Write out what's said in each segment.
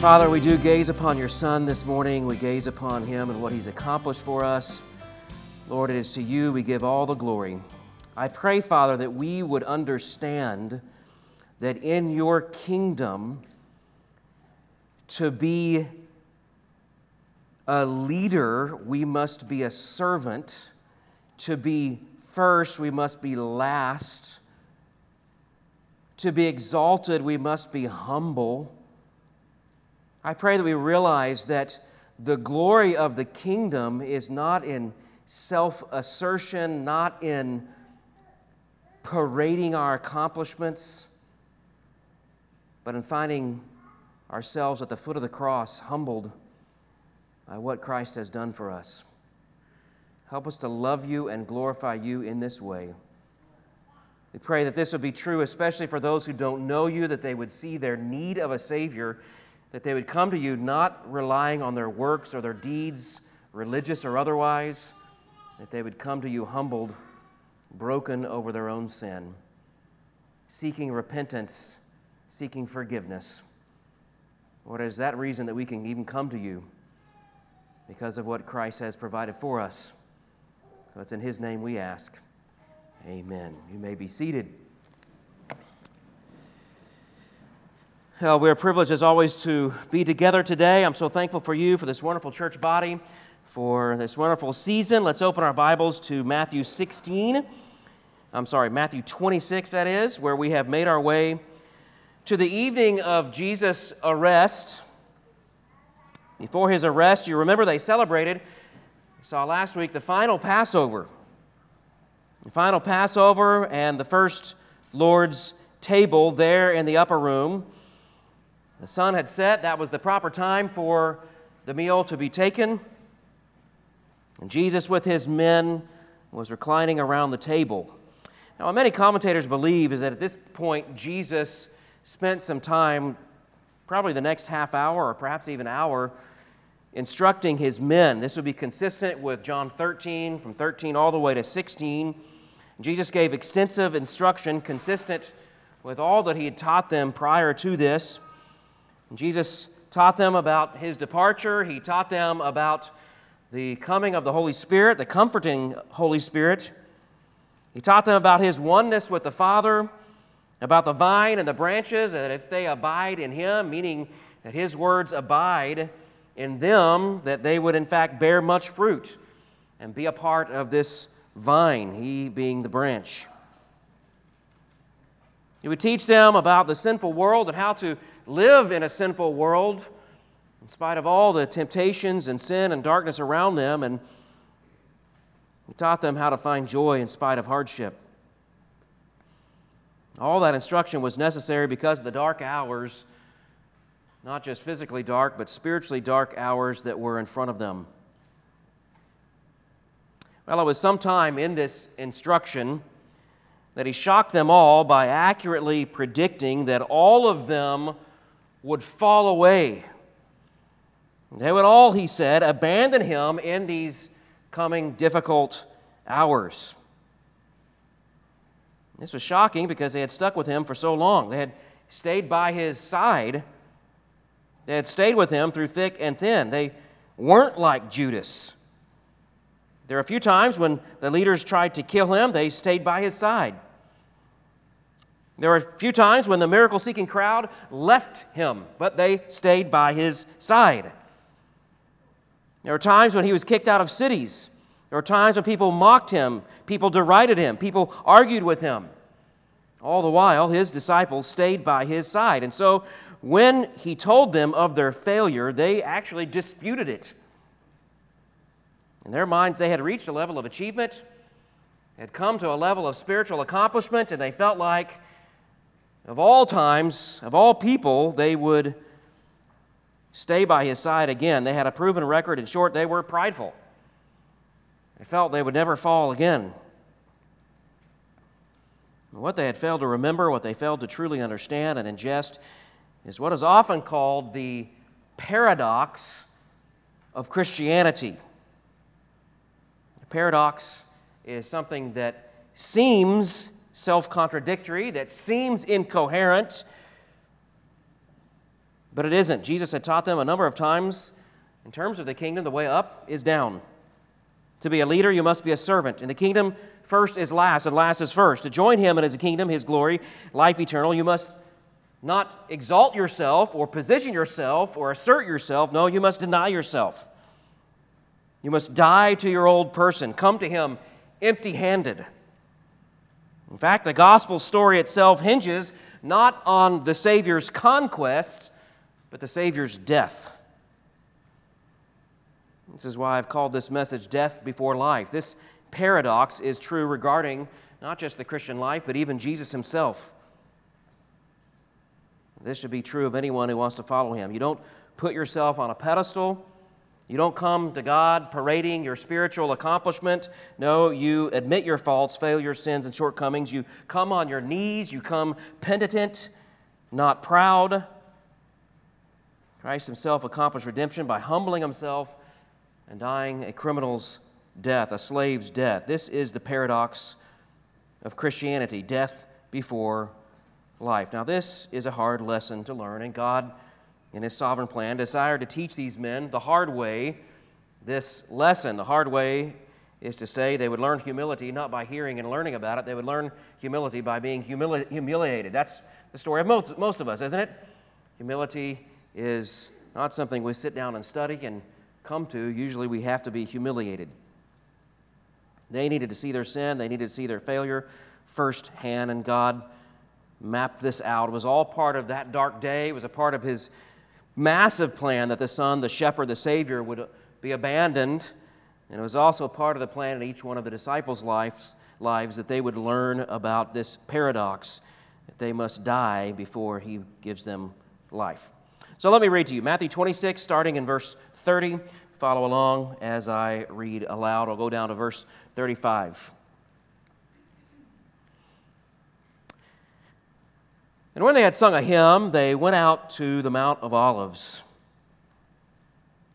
Father, we do gaze upon your Son this morning. We gaze upon him and what he's accomplished for us. Lord, it is to you we give all the glory. I pray, Father, that we would understand that in your kingdom, to be a leader, we must be a servant. To be first, we must be last. To be exalted, we must be humble. I pray that we realize that the glory of the kingdom is not in self-assertion, not in parading our accomplishments, but in finding ourselves at the foot of the cross, humbled by what Christ has done for us. Help us to love you and glorify you in this way. We pray that this would be true, especially for those who don't know you, that they would see their need of a Savior, that they would come to you not relying on their works or their deeds, religious or otherwise, that they would come to you humbled, broken over their own sin, seeking repentance, seeking forgiveness. Lord, it is that reason that we can even come to you, because of what Christ has provided for us. So it's in his name we ask. Amen. You may be seated. Well, we're privileged, as always, to be together today. I'm so thankful for you, for this wonderful church body, for this wonderful season. Let's open our Bibles to Matthew 26, that is, where we have made our way to the evening of Jesus' arrest. Before his arrest, you remember they celebrated, we saw last week, the final Passover. The final Passover and the first Lord's table there in the upper room. The sun had set. That was the proper time for the meal to be taken. And Jesus with his men was reclining around the table. Now, what many commentators believe is that at this point, Jesus spent some time, probably the next half hour or perhaps even hour, instructing his men. This would be consistent with John 13, from 13 all the way to 16. Jesus gave extensive instruction consistent with all that he had taught them prior to this. And Jesus taught them about his departure. He taught them about the coming of the Holy Spirit, the comforting Holy Spirit. He taught them about his oneness with the Father, about the vine and the branches, that if they abide in him, meaning that his words abide in them, that they would in fact bear much fruit and be a part of this vine, he being the branch. He would teach them about the sinful world and how to live in a sinful world in spite of all the temptations and sin and darkness around them, and he taught them how to find joy in spite of hardship. All that instruction was necessary because of the dark hours, not just physically dark, but spiritually dark hours that were in front of them. Well, it was sometime in this instruction that he shocked them all by accurately predicting that all of them would fall away. They would all, he said, abandon him in these coming difficult hours. This was shocking because they had stuck with him for so long. They had stayed by his side. They had stayed with him through thick and thin. They weren't like Judas. There are a few times when the leaders tried to kill him, they stayed by his side. There are a few times when the miracle-seeking crowd left him, but they stayed by his side. There were times when he was kicked out of cities. There were times when people mocked him, people derided him, people argued with him. All the while, his disciples stayed by his side. And so when he told them of their failure, they actually disputed it. In their minds, they had reached a level of achievement, had come to a level of spiritual accomplishment, and they felt like, of all times, of all people, they would stay by his side again. They had a proven record. In short, they were prideful. They felt they would never fall again. What they had failed to remember, what they failed to truly understand and ingest, is what is often called the paradox of Christianity. A paradox is something that seems self-contradictory, that seems incoherent, But it isn't. Jesus had taught them a number of times, in terms of the kingdom, the way up is down. To be a leader, you must be a servant. In the kingdom, first is last, and last is first. To join him in his kingdom, his glory, life eternal, you must not exalt yourself or position yourself or assert yourself. No, you must deny yourself. You must die to your old person. Come to him empty-handed. In fact, the gospel story itself hinges not on the Savior's conquest, but the Savior's death. This is why I've called this message Death Before Life. This paradox is true regarding not just the Christian life, but even Jesus himself. This should be true of anyone who wants to follow him. You don't put yourself on a pedestal. You don't come to God parading your spiritual accomplishment. No, you admit your faults, failures, sins, and shortcomings. You come on your knees. You come penitent, not proud. Christ himself accomplished redemption by humbling himself and dying a criminal's death, a slave's death. This is the paradox of Christianity, death before life. Now, this is a hard lesson to learn, and God, in his sovereign plan, desired to teach these men the hard way this lesson. The hard way is to say they would learn humility not by hearing and learning about it. They would learn humility by being humiliated. That's the story of most of us, isn't it? Humility is not something we sit down and study and come to. Usually we have to be humiliated. They needed to see their sin. They needed to see their failure firsthand, and God mapped this out. It was all part of that dark day. It was a part of his massive plan that the Son, the Shepherd, the Savior would be abandoned, and it was also part of the plan in each one of the disciples' lives that they would learn about this paradox, that they must die before he gives them life. So let me read to you Matthew 26, starting in verse 30. Follow along as I read aloud. I'll go down to verse 35. And when they had sung a hymn, they went out to the Mount of Olives.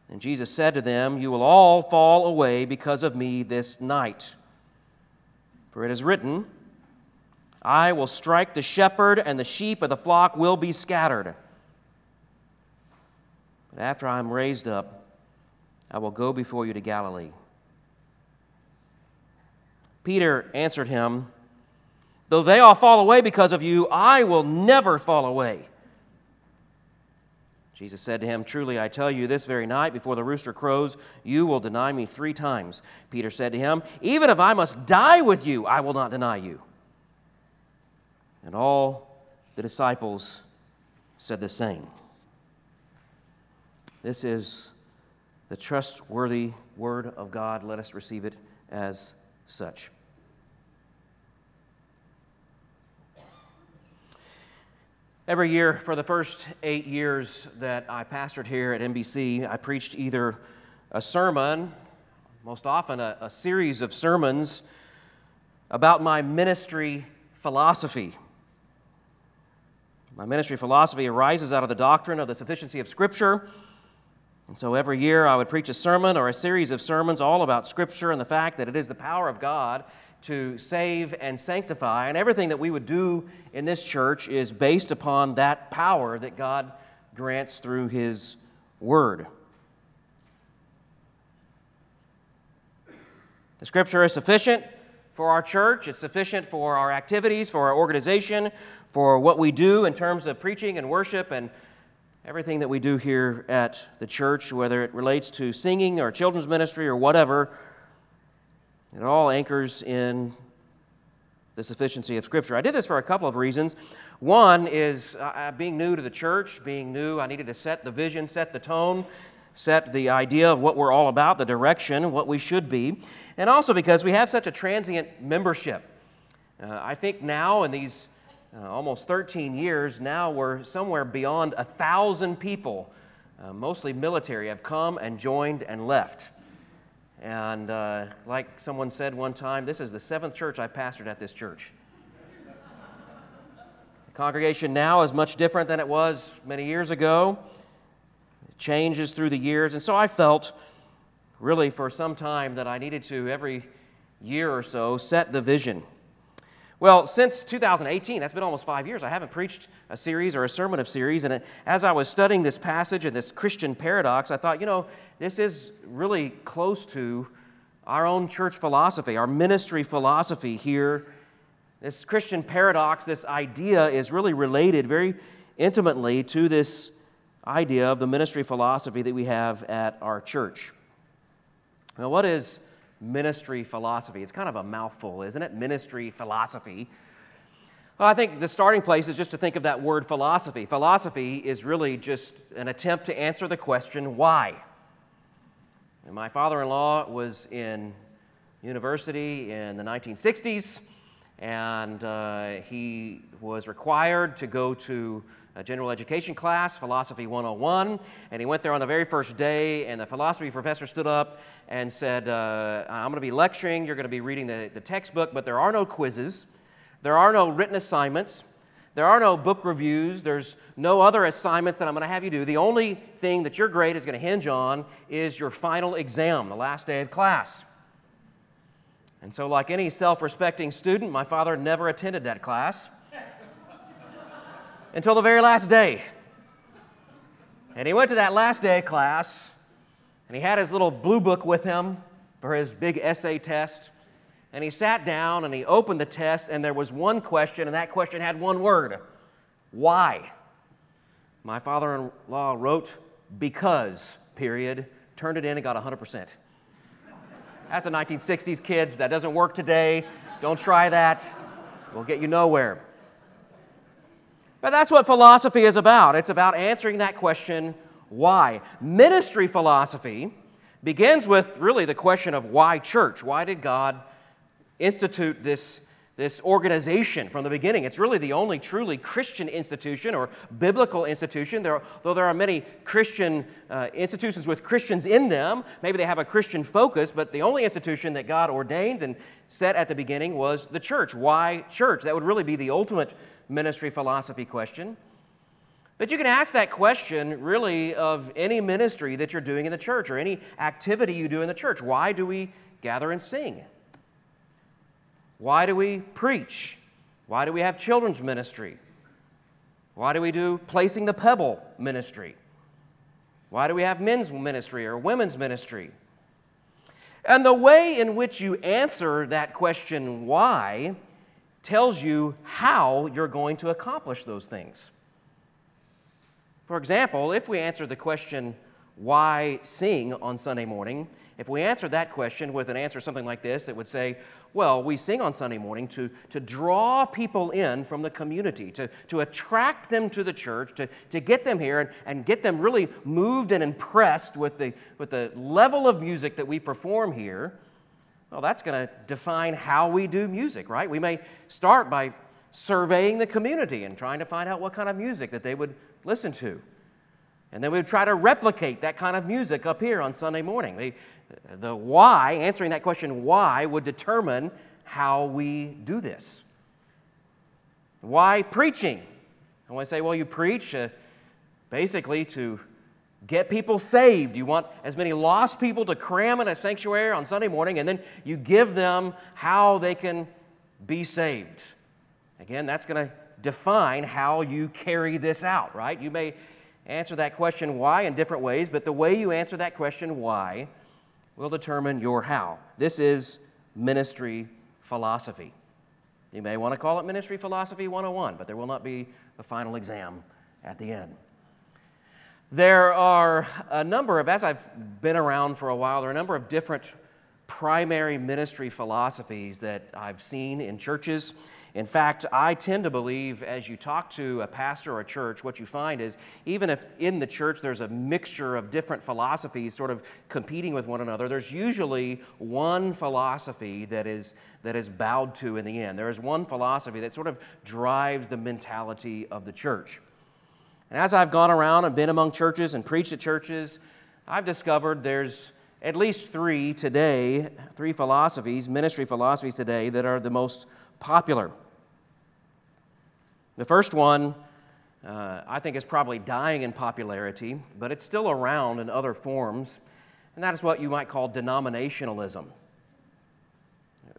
And Jesus said to them, "You will all fall away because of me this night. For it is written, 'I will strike the shepherd, and the sheep of the flock will be scattered.' But after I am raised up, I will go before you to Galilee." Peter answered him, "Though they all fall away because of you, I will never fall away." Jesus said to him, "Truly I tell you, this very night before the rooster crows, you will deny me 3 times. Peter said to him, "Even if I must die with you, I will not deny you." And all the disciples said the same. This is the trustworthy word of God. Let us receive it as such. Every year for the first 8 years that I pastored here at NBC, I preached either a sermon, most often a series of sermons, about my ministry philosophy. My ministry philosophy arises out of the doctrine of the sufficiency of Scripture. And so every year I would preach a sermon or a series of sermons all about Scripture and the fact that it is the power of God to save and sanctify, and everything that we would do in this church is based upon that power that God grants through His Word. The Scripture is sufficient for our church. It's sufficient for our activities, for our organization, for what we do in terms of preaching and worship and everything that we do here at the church, whether it relates to singing or children's ministry or whatever. It all anchors in the sufficiency of Scripture. I did this for a couple of reasons. One is being new to the church. Being new, I needed to set the vision, set the tone, set the idea of what we're all about, the direction, what we should be. And also because we have such a transient membership. I think now in these almost 13 years, now we're somewhere beyond 1,000 people, mostly military, have come and joined and left. And like someone said one time, this is the 7th church I pastored at this church. The congregation now is much different than it was many years ago. It changes through the years. And so I felt really for some time that I needed to, every year or so, set the vision. Well, since 2018, that's been almost 5 years, I haven't preached a series or a sermon of series. And as I was studying this passage and this Christian paradox, I thought, you know, this is really close to our own church philosophy, our ministry philosophy here. This Christian paradox, this idea is really related very intimately to this idea of the ministry philosophy that we have at our church. Now, what is ministry philosophy? It's kind of a mouthful, isn't it? Ministry philosophy. Well, I think the starting place is just to think of that word philosophy. Philosophy is really just an attempt to answer the question, why? And my father-in-law was in university in the 1960s, and he was required to go to a general education class, Philosophy 101, and he went there on the very first day, and the philosophy professor stood up and said, I'm going to be lecturing, you're going to be reading the textbook, but there are no quizzes, there are no written assignments, there are no book reviews, there's no other assignments that I'm going to have you do. The only thing that your grade is going to hinge on is your final exam, the last day of class. And so like any self-respecting student, my father never attended that class until the very last day. And he went to that last day class, and he had his little blue book with him for his big essay test, and he sat down and he opened the test, and there was one question, and that question had one word, why? My father-in-law wrote, because, period, turned it in and got 100%. That's the 1960s, kids. That doesn't work today. Don't try that. We'll get you nowhere. But that's what philosophy is about. It's about answering that question, why? Ministry philosophy begins with really the question of why church? Why did God institute this organization from the beginning? It's really the only truly Christian institution or biblical institution, though there are many Christian institutions with Christians in them. Maybe they have a Christian focus, but the only institution that God ordains and set at the beginning was the church. Why church? That would really be the ultimate ministry philosophy question. But you can ask that question really of any ministry that you're doing in the church or any activity you do in the church. Why do we gather and sing? Why do we preach? Why do we have children's ministry? Why do we do placing the pebble ministry? Why do we have men's ministry or women's ministry? And the way in which you answer that question, why, tells you how you're going to accomplish those things. For example, if we answer the question, why sing on Sunday morning, if we answer that question with an answer something like this, it would say, well, we sing on Sunday morning to draw people in from the community, to attract them to the church, to get them here and get them really moved and impressed with the level of music that we perform here. Well, that's going to define how we do music, right? We may start by surveying the community and trying to find out what kind of music that they would listen to. And then we would try to replicate that kind of music up here on Sunday morning. The why, answering that question, why, would determine how we do this. Why preaching? I want to say, well, you preach basically to get people saved. You want as many lost people to cram in a sanctuary on Sunday morning, and then you give them how they can be saved. Again, that's going to define how you carry this out, right? You may answer that question why in different ways, but the way you answer that question why will determine your how. This is ministry philosophy. You may want to call it Ministry Philosophy 101, but there will not be a final exam at the end. There are a number of, as I've been around for a while, there are a number of different primary ministry philosophies that I've seen in churches. In fact, I tend to believe as you talk to a pastor or a church, what you find is even if in the church there's a mixture of different philosophies sort of competing with one another, there's usually one philosophy that is bowed to in the end. There is one philosophy that sort of drives the mentality of the church. And as I've gone around and been among churches and preached at churches, I've discovered there's at least three philosophies, ministry philosophies today, that are the most popular. The first one, I think, is probably dying in popularity, but it's still around in other forms, and that is what you might call denominationalism.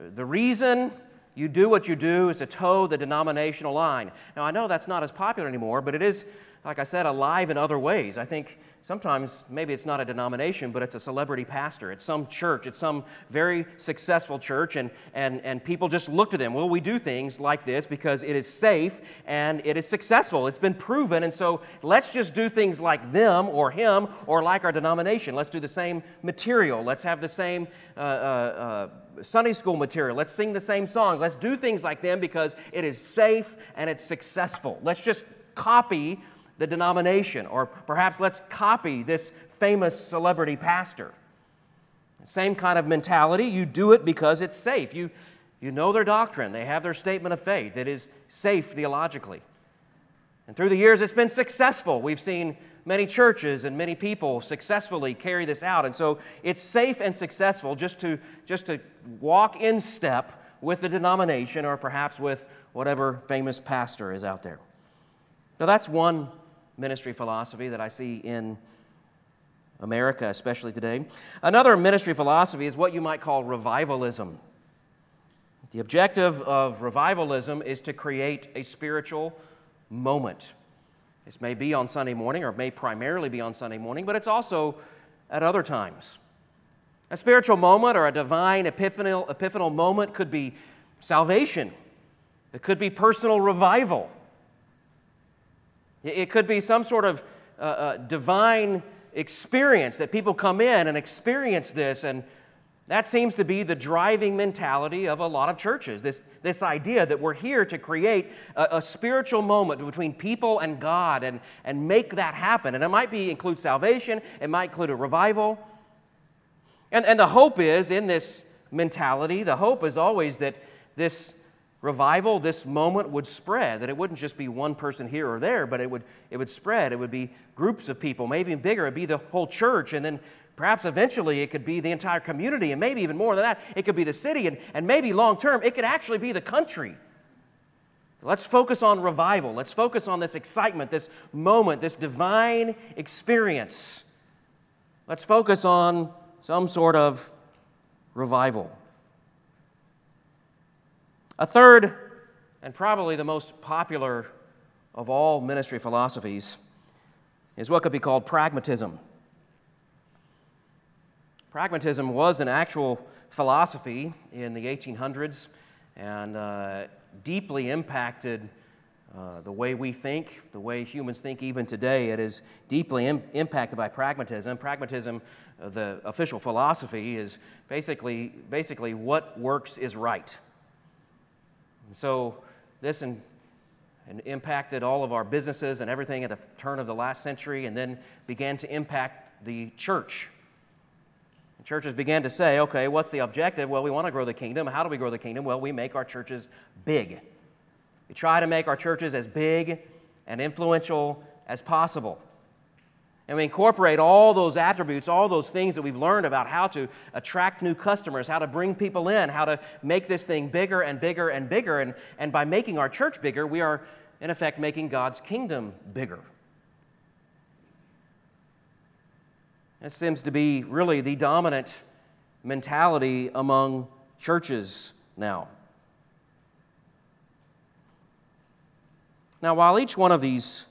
The reason You do what you do is to toe the denominational line. Now, I know that's not as popular anymore, but it is, like I said, alive in other ways. I think sometimes maybe it's not a denomination, but it's a celebrity pastor. It's some church. It's some very successful church, and people just look to them. Well, we do things like this because it is safe and it is successful. It's been proven, and so let's just do things like them or him or like our denomination. Let's do the same material. Let's have the same Sunday school material. Let's sing the same songs. Let's do things like them because it is safe and it's successful. Let's just copy the denomination, or perhaps let's copy this famous celebrity pastor. Same kind of mentality. You do it because it's safe. You know their doctrine. They have their statement of faith. It is safe theologically. And through the years, it's been successful. We've seen many churches and many people successfully carry this out. And so it's safe and successful just to walk in step with the denomination or perhaps with whatever famous pastor is out there. Now, that's one ministry philosophy that I see in America, especially today. Another ministry philosophy is what you might call revivalism. The objective of revivalism is to create a spiritual moment. This may be on Sunday morning, or it may primarily be on Sunday morning, but it's also at other times. A spiritual moment or a divine epiphanal moment could be salvation. It could be personal revival. It could be some sort of divine experience that people come in and experience this, and that seems to be the driving mentality of a lot of churches, this idea that we're here to create a spiritual moment between people and God and make that happen. And it might include salvation, it might include a revival. And the hope is, in this mentality, the hope is always that this revival, this moment would spread, that it wouldn't just be one person here or there, but it would spread. It would be groups of people, maybe even bigger. It would be the whole church, and then perhaps eventually it could be the entire community, and maybe even more than that, it could be the city, and maybe long-term, it could actually be the country. Let's focus on revival. Let's focus on this excitement, this moment, this divine experience. Let's focus on some sort of revival. A third, and probably the most popular of all ministry philosophies, is what could be called pragmatism. Pragmatism was an actual philosophy in the 1800s and deeply impacted the way we think, the way humans think even today. It is deeply impacted by pragmatism. Pragmatism, the official philosophy, is basically what works is right. And so this and impacted all of our businesses and everything at the turn of the last century, and then began to impact the church. Churches began to say, okay, what's the objective? Well, we want to grow the kingdom. How do we grow the kingdom? Well, we make our churches big. We try to make our churches as big and influential as possible. And we incorporate all those attributes, all those things that we've learned about how to attract new customers, how to bring people in, how to make this thing bigger and bigger and bigger. And by making our church bigger, we are, in effect, making God's kingdom bigger. That seems to be really the dominant mentality among churches now. Now, while each one of these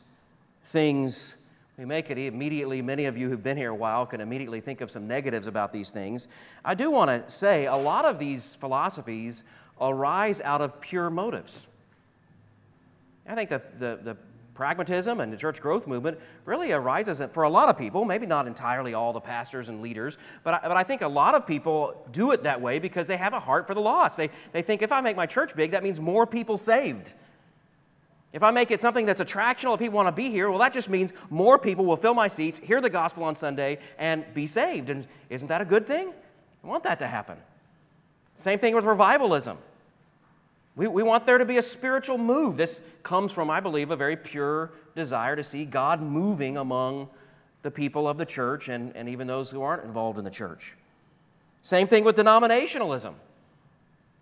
things, we make it immediately, many of you who've been here a while can immediately think of some negatives about these things, I do want to say a lot of these philosophies arise out of pure motives. I think the pragmatism and the church growth movement really arises for a lot of people, maybe not entirely all the pastors and leaders, but I think a lot of people do it that way because they have a heart for the lost. They think, if I make my church big, that means more people saved. If I make it something that's attractional and people want to be here, well, that just means more people will fill my seats, hear the gospel on Sunday, and be saved. And isn't that a good thing? I want that to happen. Same thing with revivalism. We want there to be a spiritual move. This comes from, I believe, a very pure desire to see God moving among the people of the church and even those who aren't involved in the church. Same thing with denominationalism.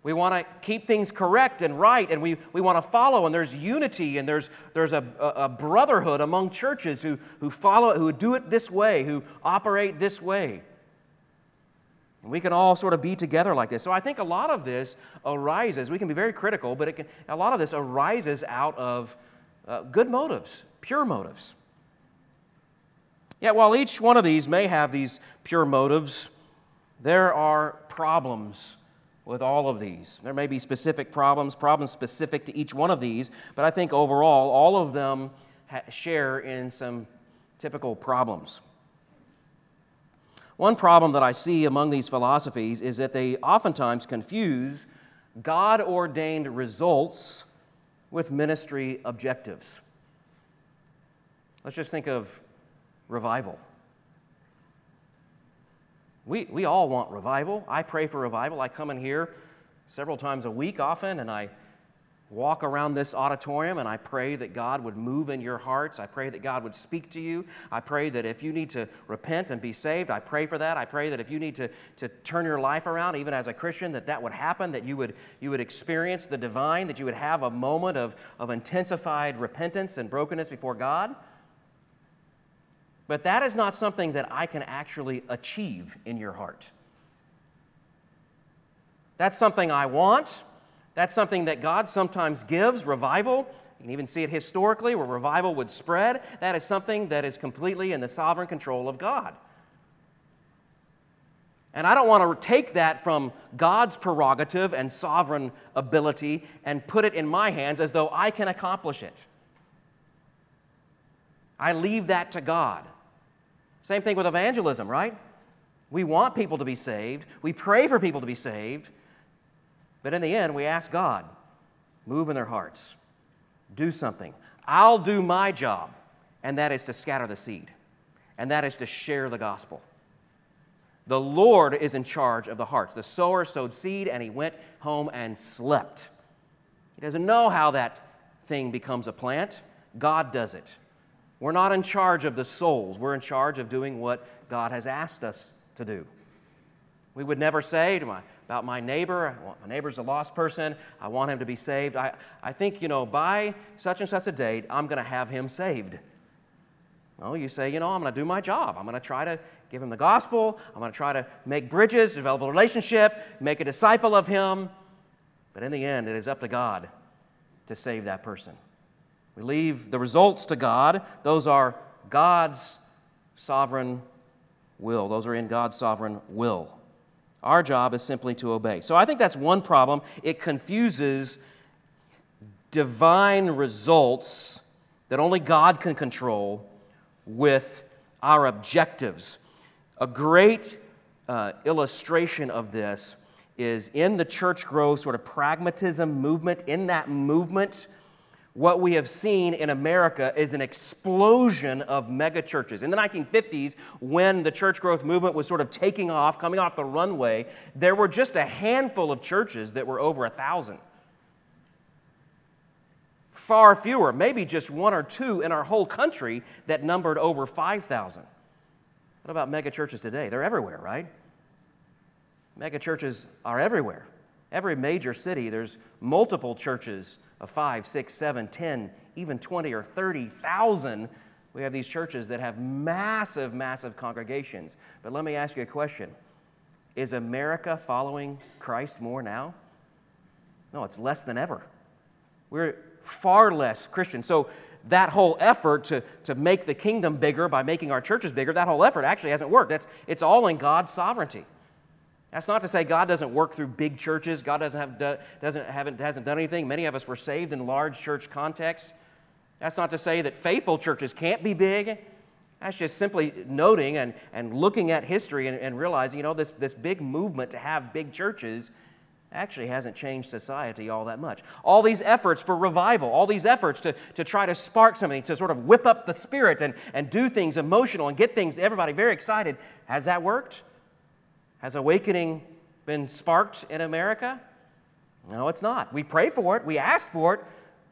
We want to keep things correct and right, and we want to follow, and there's unity, and there's a brotherhood among churches who follow, who do it this way, who operate this way. And we can all sort of be together like this. So I think a lot of this arises, we can be very critical, but a lot of this arises out of good motives, pure motives. Yet while each one of these may have these pure motives, there are problems with all of these. There may be specific problems specific to each one of these, but I think overall, all of them share in some typical problems. One problem that I see among these philosophies is that they oftentimes confuse God-ordained results with ministry objectives. Let's just think of revival. We all want revival. I pray for revival. I come in here several times a week often, and I walk around this auditorium, and I pray that God would move in your hearts. I pray that God would speak to you. I pray that if you need to repent and be saved, I pray for that. I pray that if you need to turn your life around, even as a Christian, that would happen, that you would experience the divine, that you would have a moment of intensified repentance and brokenness before God. But that is not something that I can actually achieve in your heart. That's something I want. That's something that God sometimes gives, revival. You can even see it historically where revival would spread. That is something that is completely in the sovereign control of God. And I don't want to take that from God's prerogative and sovereign ability and put it in my hands as though I can accomplish it. I leave that to God. Same thing with evangelism, right? We want people to be saved. We pray for people to be saved. But in the end, we ask God, move in their hearts. Do something. I'll do my job, and that is to scatter the seed, and that is to share the gospel. The Lord is in charge of the hearts. The sower sowed seed, and he went home and slept. He doesn't know how that thing becomes a plant. God does it. We're not in charge of the souls. We're in charge of doing what God has asked us to do. We would never say about my neighbor, my neighbor's a lost person, I want him to be saved. I think, by such and such a date, I'm going to have him saved. No, you say, I'm going to do my job. I'm going to try to give him the gospel. I'm going to try to make bridges, develop a relationship, make a disciple of him. But in the end, it is up to God to save that person. We leave the results to God. Those are God's sovereign will. Those are in God's sovereign will. Our job is simply to obey. So I think that's one problem. It confuses divine results that only God can control with our objectives. A great illustration of this is in the church growth sort of pragmatism movement. In that movement, what we have seen in America is an explosion of mega churches. In the 1950s, when the church growth movement was sort of taking off, coming off the runway, there were just a handful of churches that were over 1,000. Far fewer, maybe just one or two in our whole country that numbered over 5,000. What about mega churches today? They're everywhere, right? Mega churches are everywhere. Every major city, there's multiple churches of 5, 6, 7, 10, even 20 or 30,000. We have these churches that have massive, massive congregations. But let me ask you a question. Is America following Christ more now? No, it's less than ever. We're far less Christian. So that whole effort to make the kingdom bigger by making our churches bigger, that whole effort actually hasn't worked. It's all in God's sovereignty. That's not to say God doesn't work through big churches. God hasn't done anything. Many of us were saved in large church contexts. That's not to say that faithful churches can't be big. That's just simply noting and looking at history and realizing, this big movement to have big churches actually hasn't changed society all that much. All these efforts for revival, all these efforts to try to spark something, to sort of whip up the spirit and do things emotional and get things, everybody very excited. Has that worked? Has awakening been sparked in America? No, it's not. We pray for it. We ask for it.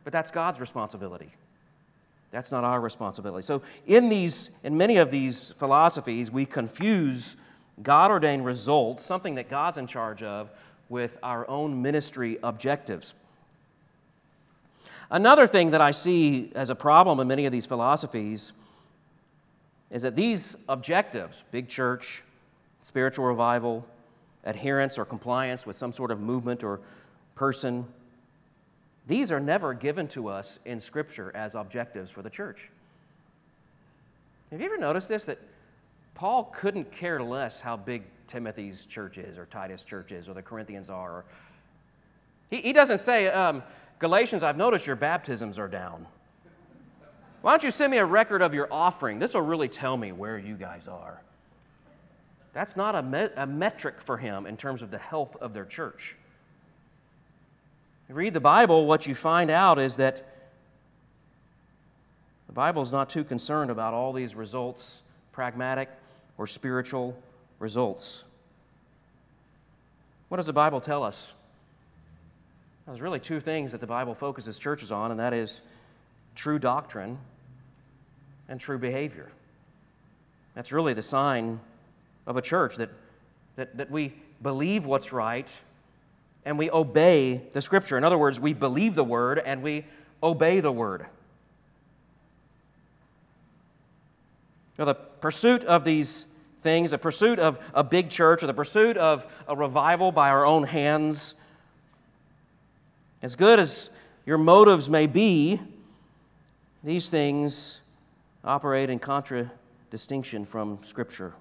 But that's God's responsibility. That's not our responsibility. So in many of these philosophies, we confuse God-ordained results, something that God's in charge of, with our own ministry objectives. Another thing that I see as a problem in many of these philosophies is that these objectives, big church, spiritual revival, adherence or compliance with some sort of movement or person. These are never given to us in Scripture as objectives for the church. Have you ever noticed this, that Paul couldn't care less how big Timothy's church is or Titus' church is or the Corinthians are? Or he doesn't say, Galatians, I've noticed your baptisms are down. Why don't you send me a record of your offering? This will really tell me where you guys are. That's not a metric for him in terms of the health of their church. You read the Bible, what you find out is that the Bible is not too concerned about all these results, pragmatic or spiritual results. What does the Bible tell us? There's really two things that the Bible focuses churches on, and that is true doctrine and true behavior. That's really the sign of a church, that we believe what's right and we obey the Scripture. In other words, we believe the Word and we obey the Word. Now, the pursuit of these things, the pursuit of a big church or the pursuit of a revival by our own hands, as good as your motives may be, these things operate in contradistinction from Scripture.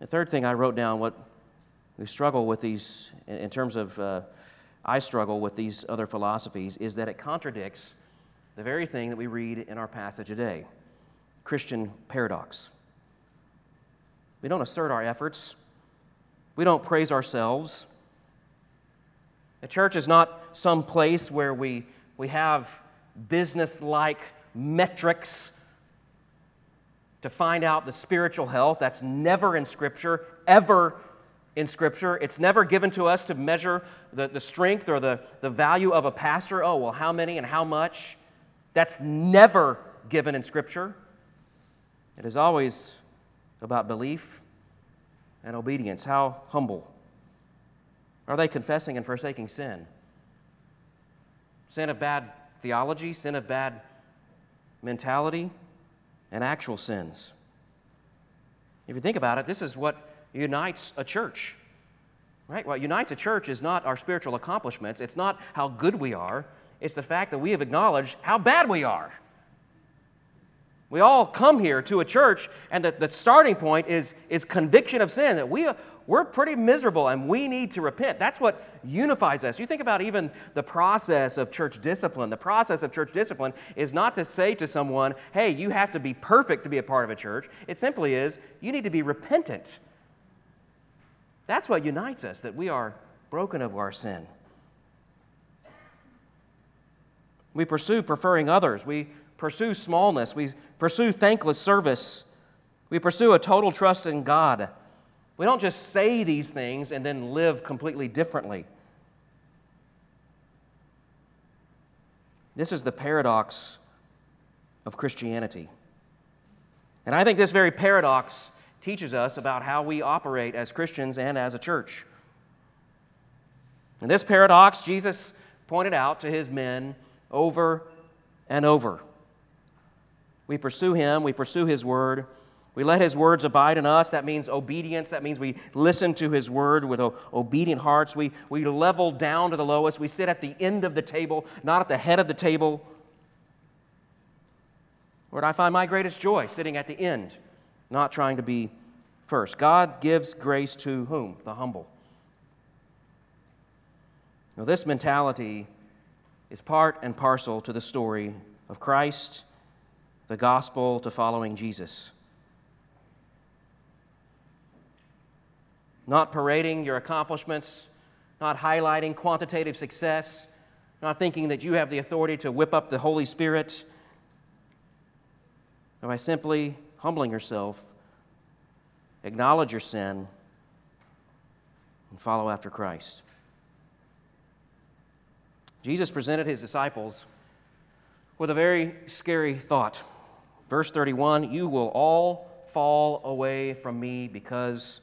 The third thing I wrote down, what we struggle with these, in terms of I struggle with these other philosophies, is that it contradicts the very thing that we read in our passage today, Christian paradox. We don't assert our efforts. We don't praise ourselves. The church is not some place where we have business-like metrics to find out the spiritual health. That's never in Scripture, ever in Scripture. It's never given to us to measure the strength or the value of a pastor. Oh, well, how many and how much? That's never given in Scripture. It is always about belief and obedience. How humble. Are they confessing and forsaking sin? Sin of bad theology, sin of bad mentality, and actual sins. If you think about it, this is what unites a church, right? What unites a church is not our spiritual accomplishments. It's not how good we are. It's the fact that we have acknowledged how bad we are. We all come here to a church, and the starting point is conviction of sin, that we're pretty miserable and we need to repent. That's what unifies us. You think about even the process of church discipline. The process of church discipline is not to say to someone, hey, you have to be perfect to be a part of a church. It simply is, you need to be repentant. That's what unites us, that we are broken of our sin. We pursue preferring others. We pursue smallness. We pursue thankless service. We pursue a total trust in God. We don't just say these things and then live completely differently. This is the paradox of Christianity. And I think this very paradox teaches us about how we operate as Christians and as a church. And this paradox, Jesus pointed out to his men over and over. We pursue Him. We pursue His Word. We let His words abide in us. That means obedience. That means we listen to His Word with obedient hearts. We level down to the lowest. We sit at the end of the table, not at the head of the table. Lord, I find my greatest joy sitting at the end, not trying to be first. God gives grace to whom? The humble. Now, this mentality is part and parcel to the story of Christ, the gospel, to following Jesus. Not parading your accomplishments, not highlighting quantitative success, not thinking that you have the authority to whip up the Holy Spirit, but by simply humbling yourself, acknowledge your sin, and follow after Christ. Jesus presented his disciples with a very scary thought. Verse 31, you will all fall away from me because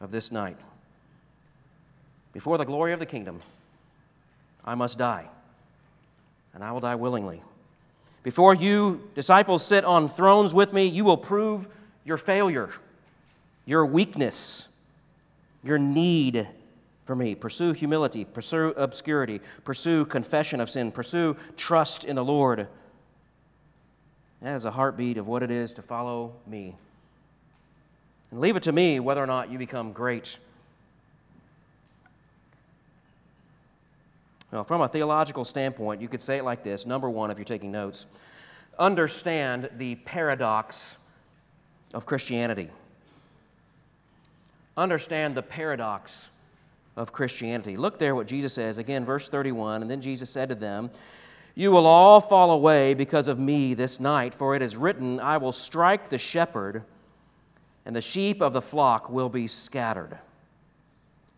of this night. Before the glory of the kingdom, I must die, and I will die willingly. Before you, disciples, sit on thrones with me, you will prove your failure. your weakness, your need for me. Pursue humility. Pursue obscurity. Pursue confession of sin. Pursue trust in the Lord. That is a heartbeat of what it is to follow me. And leave it to me whether or not you become great. Now, from a theological standpoint, you could say it like this. Number one, if you're taking notes, understand the paradox of Christianity. Understand the paradox of Christianity. Look there what Jesus says. Again, verse 31, and then Jesus said to them, "You will all fall away because of me this night, for it is written, I will strike the shepherd, and the sheep of the flock will be scattered."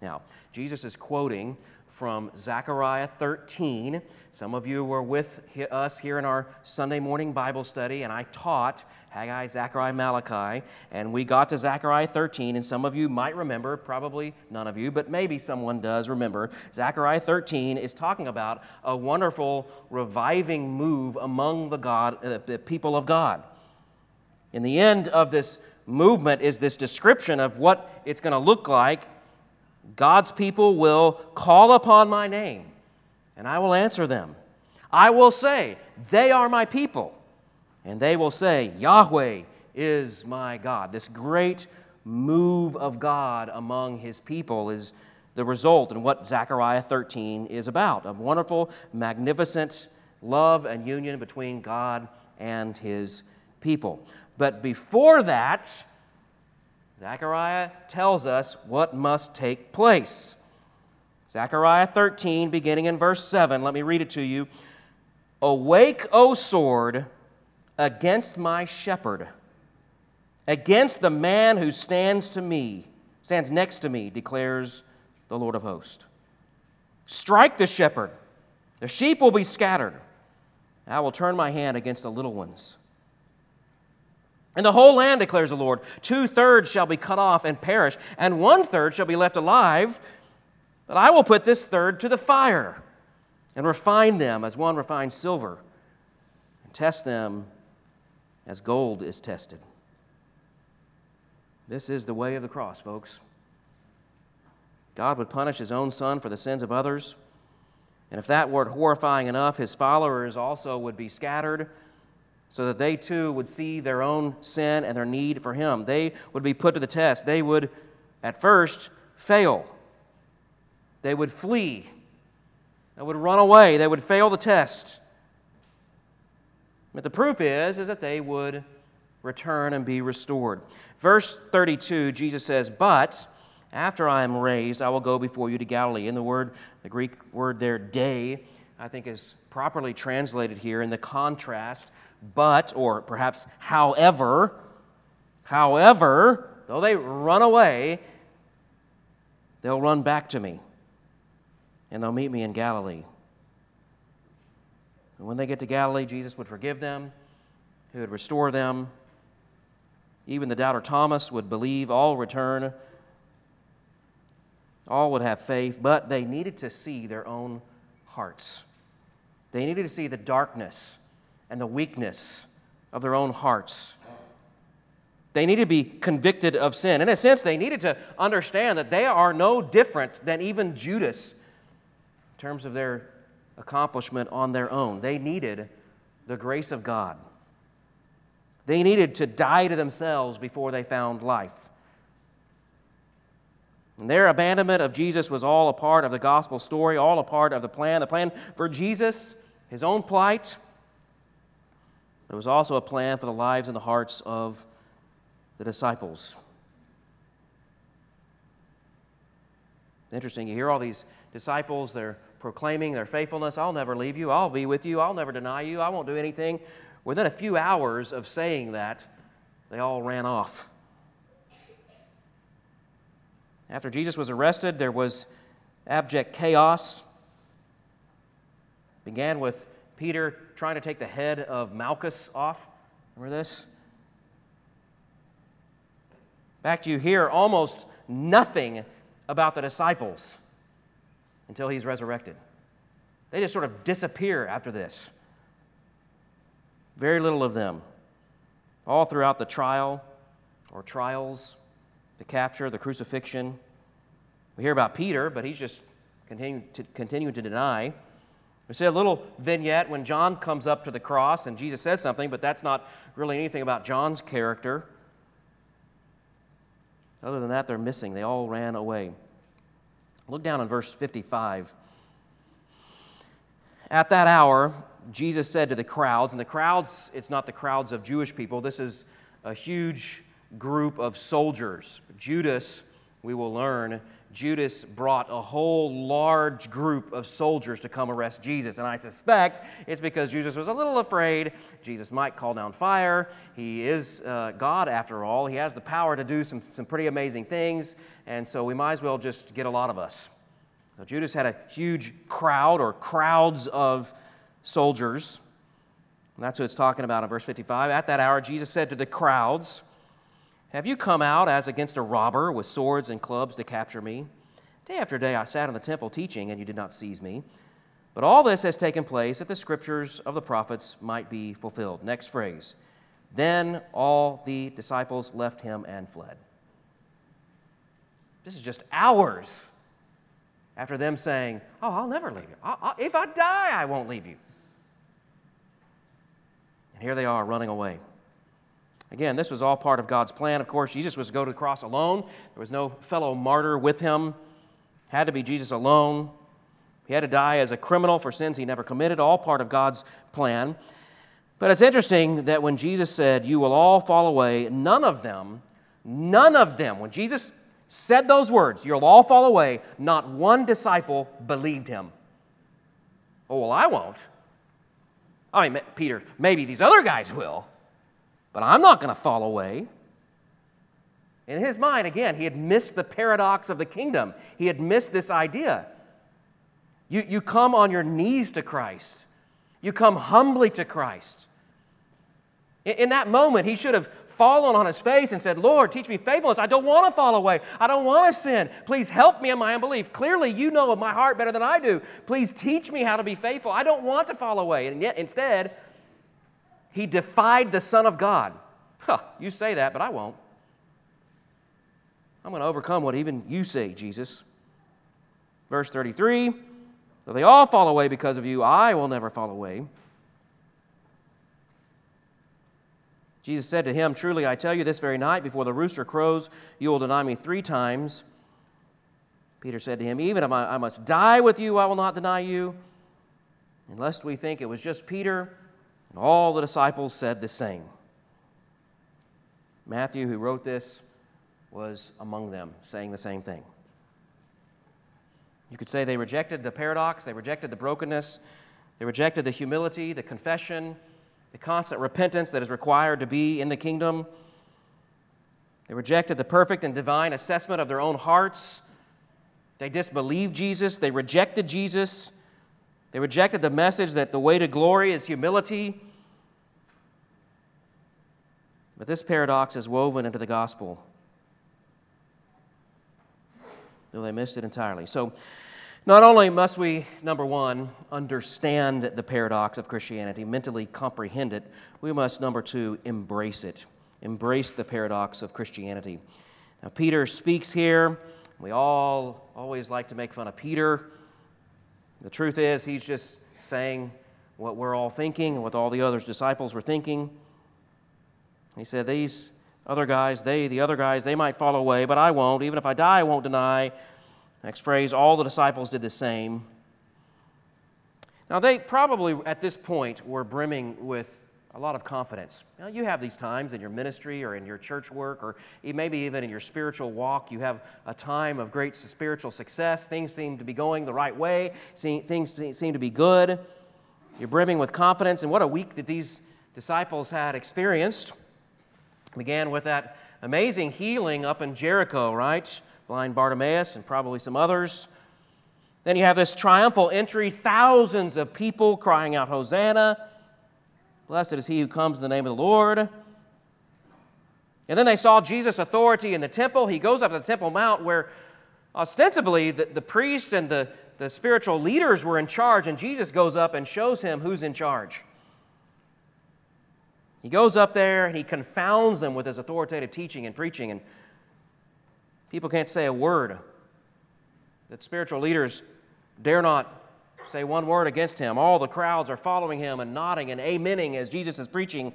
Now, Jesus is quoting from Zechariah 13. Some of you were with us here in our Sunday morning Bible study, and I taught Haggai, Zechariah, Malachi, and we got to Zechariah 13, and some of you might remember, probably none of you, but maybe someone does remember, Zechariah 13 is talking about a wonderful reviving move among the people of God. In the end of this movement is this description of what it's going to look like. God's people will call upon my name, and I will answer them. I will say, they are my people, and they will say, Yahweh is my God. This great move of God among his people is the result in what Zechariah 13 is about, a wonderful, magnificent love and union between God and his people. But before that, Zechariah tells us what must take place. Zechariah 13, beginning in verse 7. Let me read it to you. "Awake, O sword, against my shepherd, against the man who stands next to me, declares the Lord of hosts. Strike the shepherd, the sheep will be scattered. I will turn my hand against the little ones. And the whole land, declares the Lord, 2/3 shall be cut off and perish, and 1/3 shall be left alive. But I will put this third to the fire and refine them as one refines silver, and test them as gold is tested." This is the way of the cross, folks. God would punish his own son for the sins of others. And if that weren't horrifying enough, his followers also would be scattered, so that they too would see their own sin and their need for him. They would be put to the test. They would, at first, fail. They would flee. They would run away. They would fail the test. But the proof is that they would return and be restored. Verse 32, Jesus says, "But after I am raised, I will go before you to Galilee." In the Greek word there, "day," I think is properly translated here in the contrast, "but," or perhaps however, though they run away, they'll run back to me, and they'll meet me in Galilee. And when they get to Galilee, Jesus would forgive them, he would restore them. Even the doubter Thomas would believe, all return, all would have faith, but they needed to see their own hearts. They needed to see the darkness and the weakness of their own hearts. They needed to be convicted of sin. In a sense, they needed to understand that they are no different than even Judas in terms of their accomplishment on their own. They needed the grace of God. They needed to die to themselves before they found life. And their abandonment of Jesus was all a part of the gospel story, all a part of the plan for Jesus, his own plight. But it was also a plan for the lives and the hearts of the disciples. Interesting, you hear all these disciples, they're proclaiming their faithfulness. "I'll never leave you. I'll be with you. I'll never deny you. I won't do anything." Within a few hours of saying that, they all ran off. After Jesus was arrested, there was abject chaos. It began with Peter trying to take the head of Malchus off. Remember this? In fact, you hear almost nothing about the disciples until he's resurrected. They just sort of disappear after this. Very little of them. All throughout the trial or trials the capture, the crucifixion. We hear about Peter, but he's just continuing to deny. We see a little vignette when John comes up to the cross and Jesus says something, but that's not really anything about John's character. Other than that, they're missing. They all ran away. Look down in verse 55. At that hour, Jesus said to the crowds, and the crowds, it's not the crowds of Jewish people. This is a huge group of soldiers. Judas, we will learn, Judas brought a whole large group of soldiers to come arrest Jesus. And I suspect it's because Jesus was a little afraid. Jesus might call down fire. He is God after all. He has the power to do some pretty amazing things. And so we might as well just get a lot of us. So Judas had a huge crowd or crowds of soldiers. And that's what it's talking about in verse 55. At that hour, Jesus said to the crowds, "Have you come out as against a robber with swords and clubs to capture me? Day after day I sat in the temple teaching, and you did not seize me. But all this has taken place that the scriptures of the prophets might be fulfilled." Next phrase. Then all the disciples left him and fled. This is just hours after them saying, "Oh, I'll never leave you. If I die, I won't leave you." And here they are running away. Again, this was all part of God's plan. Of course, Jesus was to go to the cross alone. There was no fellow martyr with him. It had to be Jesus alone. He had to die as a criminal for sins he never committed, all part of God's plan. But it's interesting that when Jesus said, "You will all fall away," none of them, when Jesus said those words, "You'll all fall away," not one disciple believed him. Oh, well, I won't. I mean, Peter, maybe these other guys will. But I'm not going to fall away. In his mind, again, he had missed the paradox of the kingdom. He had missed this idea. You come on your knees to Christ. You come humbly to Christ. In that moment, he should have fallen on his face and said, "Lord, teach me faithfulness. I don't want to fall away. I don't want to sin. Please help me in my unbelief. Clearly, you know my heart better than I do. Please teach me how to be faithful. I don't want to fall away." And yet, instead, he defied the Son of God. You say that, but I won't. I'm going to overcome what even you say, Jesus. Verse 33, "Though they all fall away because of you, I will never fall away." Jesus said to him, "Truly I tell you, this very night before the rooster crows, you will deny me 3 times. Peter said to him, "Even if I must die with you, I will not deny you." And lest we think it was just Peter, and all the disciples said the same. Matthew, who wrote this, was among them, saying the same thing. You could say they rejected the paradox, they rejected the brokenness, they rejected the humility, the confession, the constant repentance that is required to be in the kingdom. They rejected the perfect and divine assessment of their own hearts. They disbelieved Jesus, they rejected Jesus. They rejected the message that the way to glory is humility. But this paradox is woven into the gospel, though they missed it entirely. So not only must we, number one, understand the paradox of Christianity, mentally comprehend it, we must, number two, embrace it. Embrace the paradox of Christianity. Now, Peter speaks here. We all always like to make fun of Peter. The truth is, he's just saying what we're all thinking and what all the other disciples were thinking. He said, these other guys, they might fall away, but I won't. Even if I die, I won't deny. Next phrase, all the disciples did the same. Now, they probably, at this point, were brimming with a lot of confidence. Now, you have these times in your ministry or in your church work or maybe even in your spiritual walk. You have a time of great spiritual success. Things seem to be going the right way. Things seem to be good. You're brimming with confidence. And what a week that these disciples had experienced. It began with that amazing healing up in Jericho, right? Blind Bartimaeus and probably some others. Then you have this triumphal entry, thousands of people crying out, "Hosanna. Blessed is he who comes in the name of the Lord." And then they saw Jesus' authority in the temple. He goes up to the Temple Mount where ostensibly the priest and the spiritual leaders were in charge, and Jesus goes up and shows him who's in charge. He goes up there and he confounds them with his authoritative teaching and preaching, and People can't say a word. That spiritual leaders dare not say one word against him. All the crowds are following him and nodding and amening as Jesus is preaching.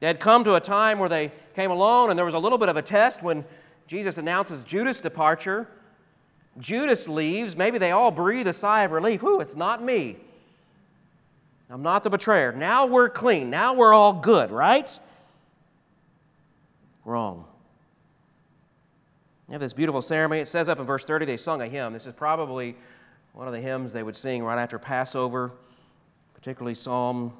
They had come to a time where they came alone, and there was a little bit of a test when Jesus announces Judas' departure. Judas leaves. Maybe they all breathe a sigh of relief. Whew, it's not me. I'm not the betrayer. Now we're clean. Now we're all good, right? Wrong. They have this beautiful ceremony. It says up in verse 30, they sung a hymn. This is probably one of the hymns they would sing right after Passover, particularly Psalm,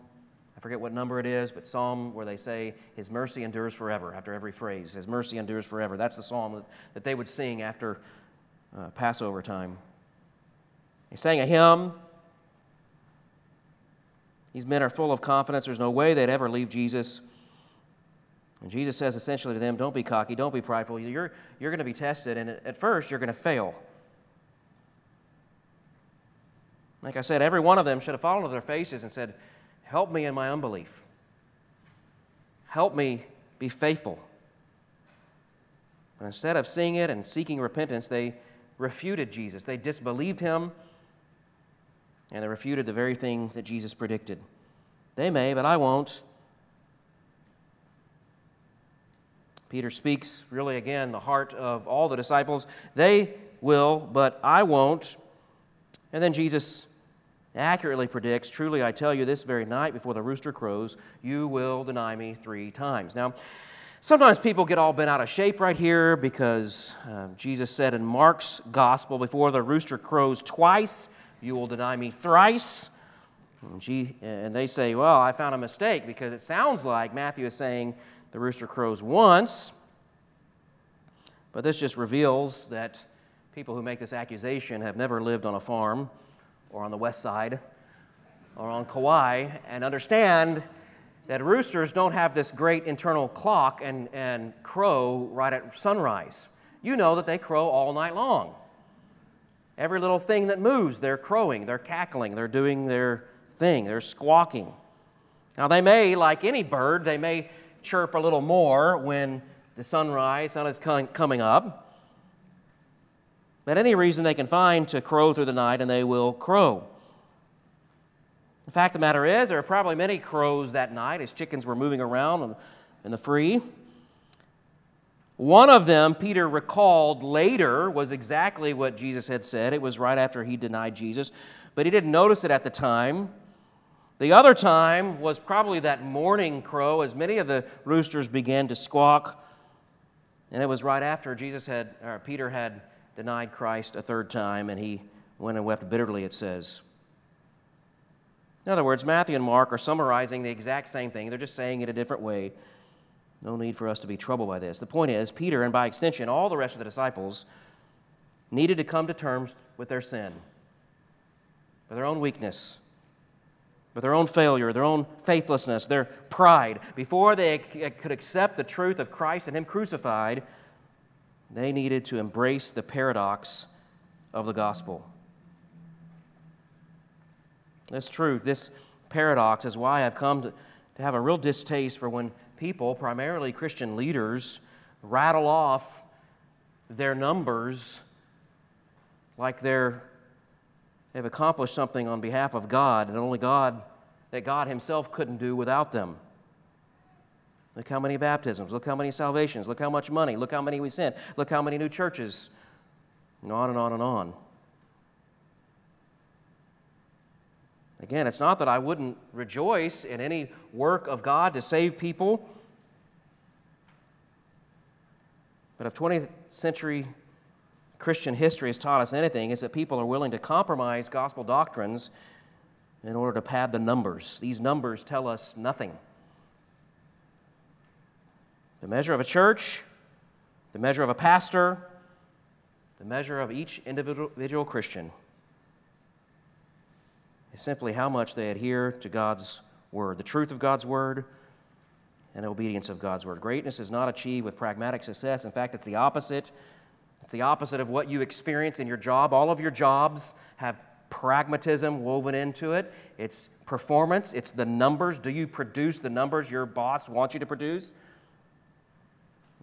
I forget what number it is, but Psalm where they say, His mercy endures forever, after every phrase. His mercy endures forever. That's the psalm that they would sing after Passover time. They sang a hymn. These men are full of confidence. There's no way they'd ever leave Jesus. And Jesus says essentially to them, don't be cocky, don't be prideful. You're going to be tested, and at first you're going to fail. Like I said, every one of them should have fallen to their faces and said, help me in my unbelief. Help me be faithful. But instead of seeing it and seeking repentance, they refuted Jesus. They disbelieved him, and they refuted the very thing that Jesus predicted. They may, but I won't. Peter speaks, really, again, the heart of all the disciples. They will, but I won't. And then Jesus accurately predicts, truly I tell you, this very night before the rooster crows, you will deny me 3 times. Now, sometimes people get all bent out of shape right here because Jesus said in Mark's gospel, before the rooster crows twice, you will deny me thrice. And they say, well, I found a mistake, because it sounds like Matthew is saying, the rooster crows once, but this just reveals that people who make this accusation have never lived on a farm or on the west side or on Kauai and understand that roosters don't have this great internal clock and crow right at sunrise. You know that they crow all night long. Every little thing that moves, they're crowing, they're cackling, they're doing their thing, they're squawking. Now they may, like any bird, they may chirp a little more when the sun is coming up. But any reason they can find to crow through the night, and they will crow. The fact of the matter is, there are probably many crows that night as chickens were moving around in the free. One of them, Peter recalled later, was exactly what Jesus had said. It was right after he denied Jesus, but he didn't notice it at the time. The other time was probably that morning crow, as many of the roosters began to squawk, and it was right after Peter had denied Christ a 3rd time, and he went and wept bitterly, it says. In other words, Matthew and Mark are summarizing the exact same thing. They're just saying it a different way. No need for us to be troubled by this. The point is, Peter, and by extension, all the rest of the disciples, needed to come to terms with their sin, with their own weakness, but their own failure, their own faithlessness, their pride. Before they could accept the truth of Christ and Him crucified, they needed to embrace the paradox of the gospel. This truth, this paradox, is why I've come to have a real distaste for when people, primarily Christian leaders, rattle off their numbers like they've accomplished something on behalf of God, and only God, that God Himself couldn't do without them. Look how many baptisms, look how many salvations, look how much money, look how many we sent, look how many new churches, and on and on and on. Again, it's not that I wouldn't rejoice in any work of God to save people, but if 20th century Christian history has taught us anything, is that people are willing to compromise gospel doctrines in order to pad the numbers. These numbers tell us nothing. The measure of a church, the measure of a pastor, the measure of each individual Christian is simply how much they adhere to God's word, the truth of God's word, and obedience of God's word. Greatness is not achieved with pragmatic success. In fact, it's the opposite. It's the opposite of what you experience in your job. All of your jobs have pragmatism woven into it. It's performance. It's the numbers. Do you produce the numbers your boss wants you to produce?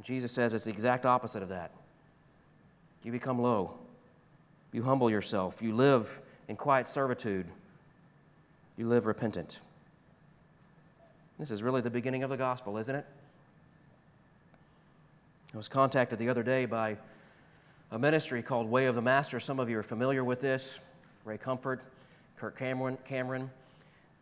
Jesus says it's the exact opposite of that. You become low. You humble yourself. You live in quiet servitude. You live repentant. This is really the beginning of the gospel, isn't it? I was contacted the other day by a ministry called Way of the Master. Some of you are familiar with this. Ray Comfort, Kirk Cameron.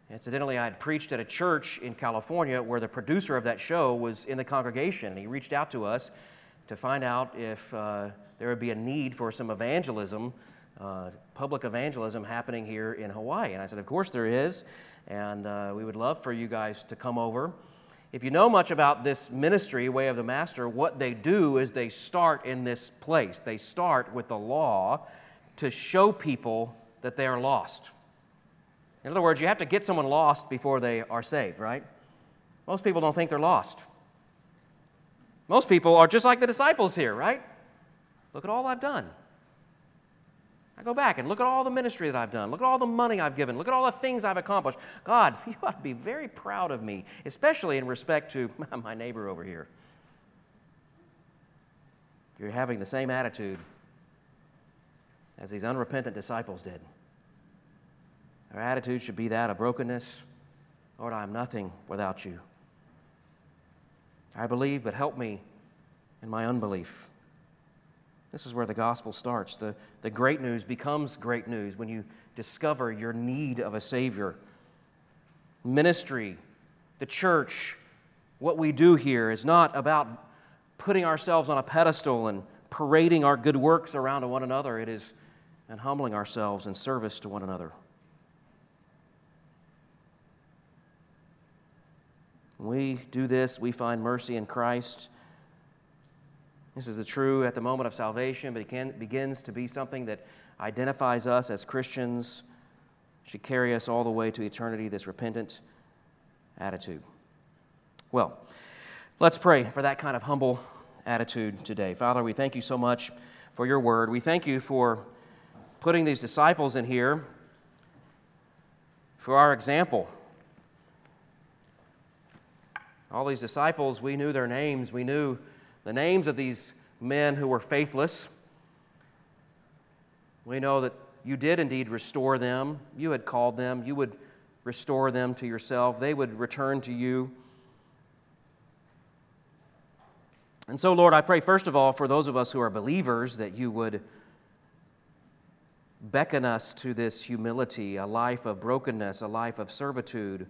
Incidentally, I had preached at a church in California where the producer of that show was in the congregation, and he reached out to us to find out if there would be a need for some evangelism, public evangelism happening here in Hawaii. And I said, of course there is, and we would love for you guys to come over. If you know much about this ministry, Way of the Master, what they do is they start in this place. They start with the law to show people that they are lost. In other words, you have to get someone lost before they are saved, right? Most people don't think they're lost. Most people are just like the disciples here, right? Look at all I've done. I go back and look at all the ministry that I've done. Look at all the money I've given. Look at all the things I've accomplished. God, you ought to be very proud of me, especially in respect to my neighbor over here. You're having the same attitude as these unrepentant disciples did. Our attitude should be that of brokenness. Lord, I am nothing without you. I believe, but help me in my unbelief. This is where the gospel starts. The great news becomes great news when you discover your need of a Savior. Ministry, the church, what we do here is not about putting ourselves on a pedestal and parading our good works around to one another. It is in humbling ourselves in service to one another. When we do this, we find mercy in Christ. This is the true at the moment of salvation, but it begins to be something that identifies us as Christians. It should carry us all the way to eternity, this repentant attitude. Well, let's pray for that kind of humble attitude today. Father, we thank you so much for your word. We thank you for putting these disciples in here for our example. All these disciples, we knew their names. We knew the names of these men who were faithless. We know that you did indeed restore them. You had called them. You would restore them to yourself. They would return to you. And so, Lord, I pray, first of all, for those of us who are believers, that you would beckon us to this humility, a life of brokenness, a life of servitude.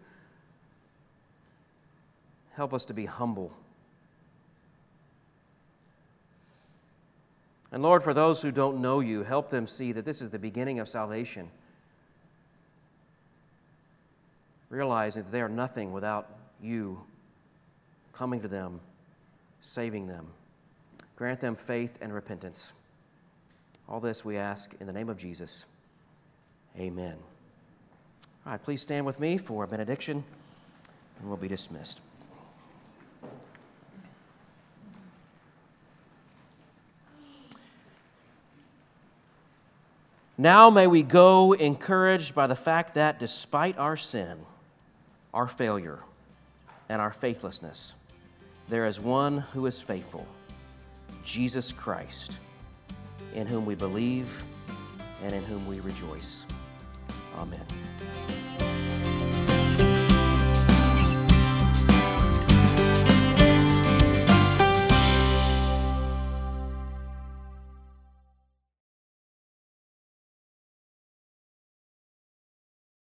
Help us to be humble. And Lord, for those who don't know you, help them see that this is the beginning of salvation. Realizing that they are nothing without you coming to them, saving them. Grant them faith and repentance. All this we ask in the name of Jesus. Amen. All right, please stand with me for a benediction, and we'll be dismissed. Now may we go encouraged by the fact that despite our sin, our failure, and our faithlessness, there is one who is faithful, Jesus Christ, in whom we believe and in whom we rejoice. Amen.